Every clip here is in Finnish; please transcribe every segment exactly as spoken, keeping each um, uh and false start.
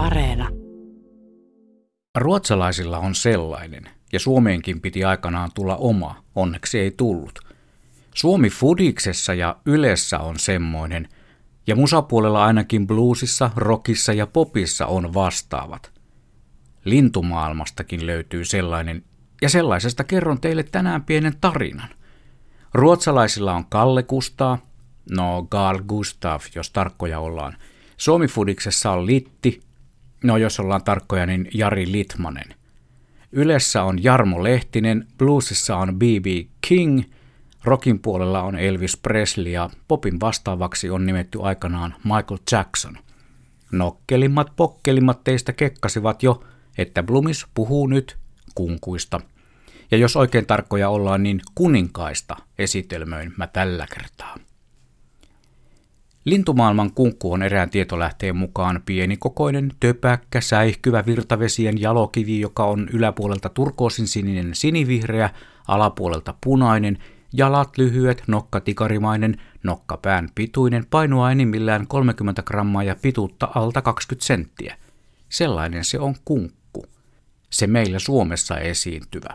Areena. Ruotsalaisilla on sellainen, ja Suomeenkin piti aikanaan tulla oma, onneksi ei tullut. Suomi fudiksessa ja Ylessä on semmoinen, ja musapuolella ainakin bluesissa, rockissa ja popissa on vastaavat. Lintumaailmastakin löytyy sellainen, ja sellaisesta kerron teille tänään pienen tarinan. Ruotsalaisilla on Kalle Kustaa, no Carl Gustaf, jos tarkkoja ollaan. Suomifudiksessa on Litti, no jos ollaan tarkkoja, niin Jari Litmanen. Ylessä on Jarmo Lehtinen, bluesissa on B B. King, rockin puolella on Elvis Presley ja popin vastaavaksi on nimetty aikanaan Michael Jackson. Nokkelimmat pokkelimmat teistä kekkasivat jo, että Blumis puhuu nyt kunkuista. Ja jos oikein tarkkoja ollaan, niin kuninkaista esitelmöin mä tällä kertaa. Lintumaailman kunkku on erään tietolähteen mukaan pienikokoinen, töpäkkä, säihkyvä virtavesien jalokivi, joka on yläpuolelta turkoosin sininen sinivihreä, alapuolelta punainen, jalat lyhyet, nokka tikarimainen, nokkapään pituinen, painoa enimmillään kolmekymmentä grammaa ja pituutta alta kaksikymmentä senttiä. Sellainen se on kunkku. Se meillä Suomessa esiintyvä.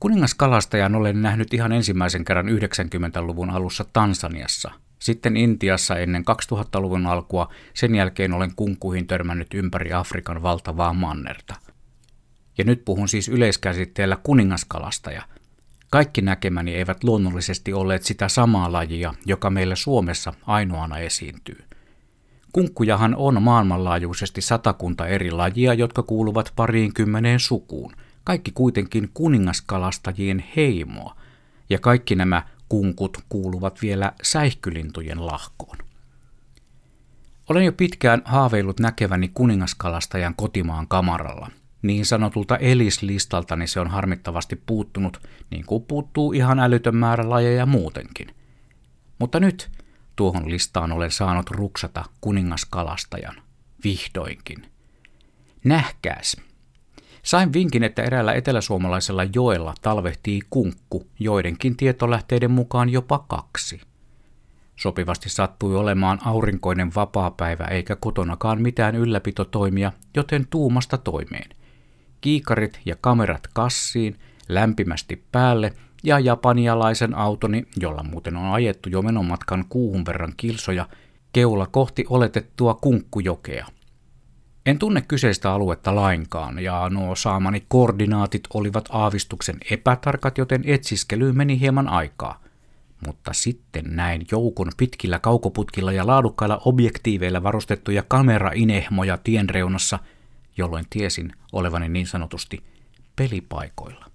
Kuningaskalastajan olen nähnyt ihan ensimmäisen kerran yhdeksänkymmentäluvun alussa Tansaniassa, sitten Intiassa ennen kaksituhattaluvun alkua, sen jälkeen olen kunkuihin törmännyt ympäri Afrikan valtavaa mannerta. Ja nyt puhun siis yleiskäsitteellä kuningaskalastaja. Kaikki näkemäni eivät luonnollisesti olleet sitä samaa lajia, joka meillä Suomessa ainoana esiintyy. Kunkkujahan on maailmanlaajuisesti satakunta eri lajia, jotka kuuluvat pariin kymmeneen sukuun. Kaikki kuitenkin kuningaskalastajien heimoa, ja kaikki nämä kunkut kuuluvat vielä säihkylintujen lahkoon. Olen jo pitkään haaveillut näkeväni kuningaskalastajan kotimaan kamaralla. Niin sanotulta Elis-listalta niin se on harmittavasti puuttunut, niin kuin puuttuu ihan älytön määrä lajeja muutenkin. Mutta nyt tuohon listaan olen saanut ruksata kuningaskalastajan. Vihdoinkin. Nähkääs! Sain vinkin, että eräällä eteläsuomalaisella joella talvehtii kunkku, joidenkin tietolähteiden mukaan jopa kaksi. Sopivasti sattui olemaan aurinkoinen vapaapäivä eikä kotonakaan mitään ylläpitotoimia, joten tuumasta toimeen. Kiikarit ja kamerat kassiin, lämpimästi päälle ja japanialaisen autoni, jolla muuten on ajettu jo menomatkan kuuhun verran kilsoja, keula kohti oletettua kunkkujokea. En tunne kyseistä aluetta lainkaan, ja nuo saamani koordinaatit olivat aavistuksen epätarkat, joten etsiskelyyn meni hieman aikaa. Mutta sitten näin joukon pitkillä kaukoputkilla ja laadukkailla objektiiveilla varustettuja kamerainehmoja tien reunassa, jolloin tiesin olevani niin sanotusti pelipaikoilla.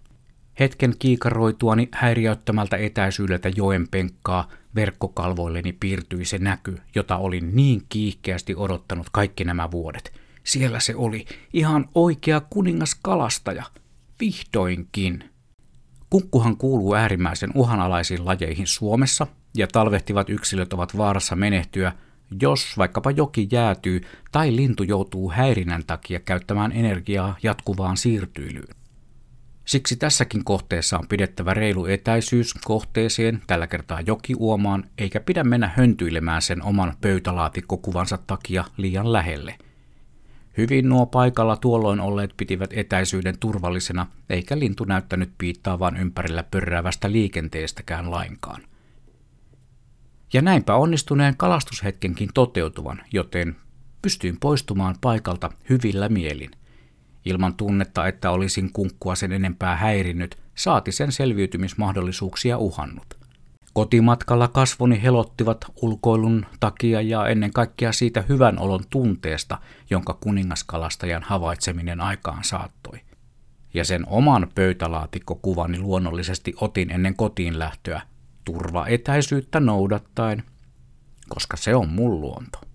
Hetken kiikaroituani häiriöttömältä etäisyydeltä joen penkkaa verkkokalvoilleni piirtyi se näky, jota olin niin kiihkeästi odottanut kaikki nämä vuodet. Siellä se oli, ihan oikea kuningaskalastaja. Vihdoinkin. Kunkkuhan kuuluu äärimmäisen uhanalaisiin lajeihin Suomessa, ja talvehtivat yksilöt ovat vaarassa menehtyä, jos vaikkapa joki jäätyy tai lintu joutuu häirinnän takia käyttämään energiaa jatkuvaan siirtyilyyn. Siksi tässäkin kohteessa on pidettävä reilu etäisyys kohteeseen, tällä kertaa jokiuomaan, eikä pidä mennä höntyilemään sen oman pöytälaatikkokuvansa takia liian lähelle. Hyvin nuo paikalla tuolloin olleet pitivät etäisyyden turvallisena, eikä lintu näyttänyt piittaavan ympärillä pörräävästä liikenteestäkään lainkaan. Ja näinpä onnistuneen kalastushetkenkin toteutuvan, joten pystyin poistumaan paikalta hyvillä mielin. Ilman tunnetta, että olisin kunkkua sen enempää häirinnyt, saati sen selviytymismahdollisuuksia uhannut. Kotimatkalla kasvoni helottivat ulkoilun takia ja ennen kaikkea siitä hyvän olon tunteesta, jonka kuningaskalastajan havaitseminen aikaan saattoi. Ja sen oman pöytälaatikkokuvani luonnollisesti otin ennen kotiin lähtöä turvaetäisyyttä noudattaen, koska se on mun luonto.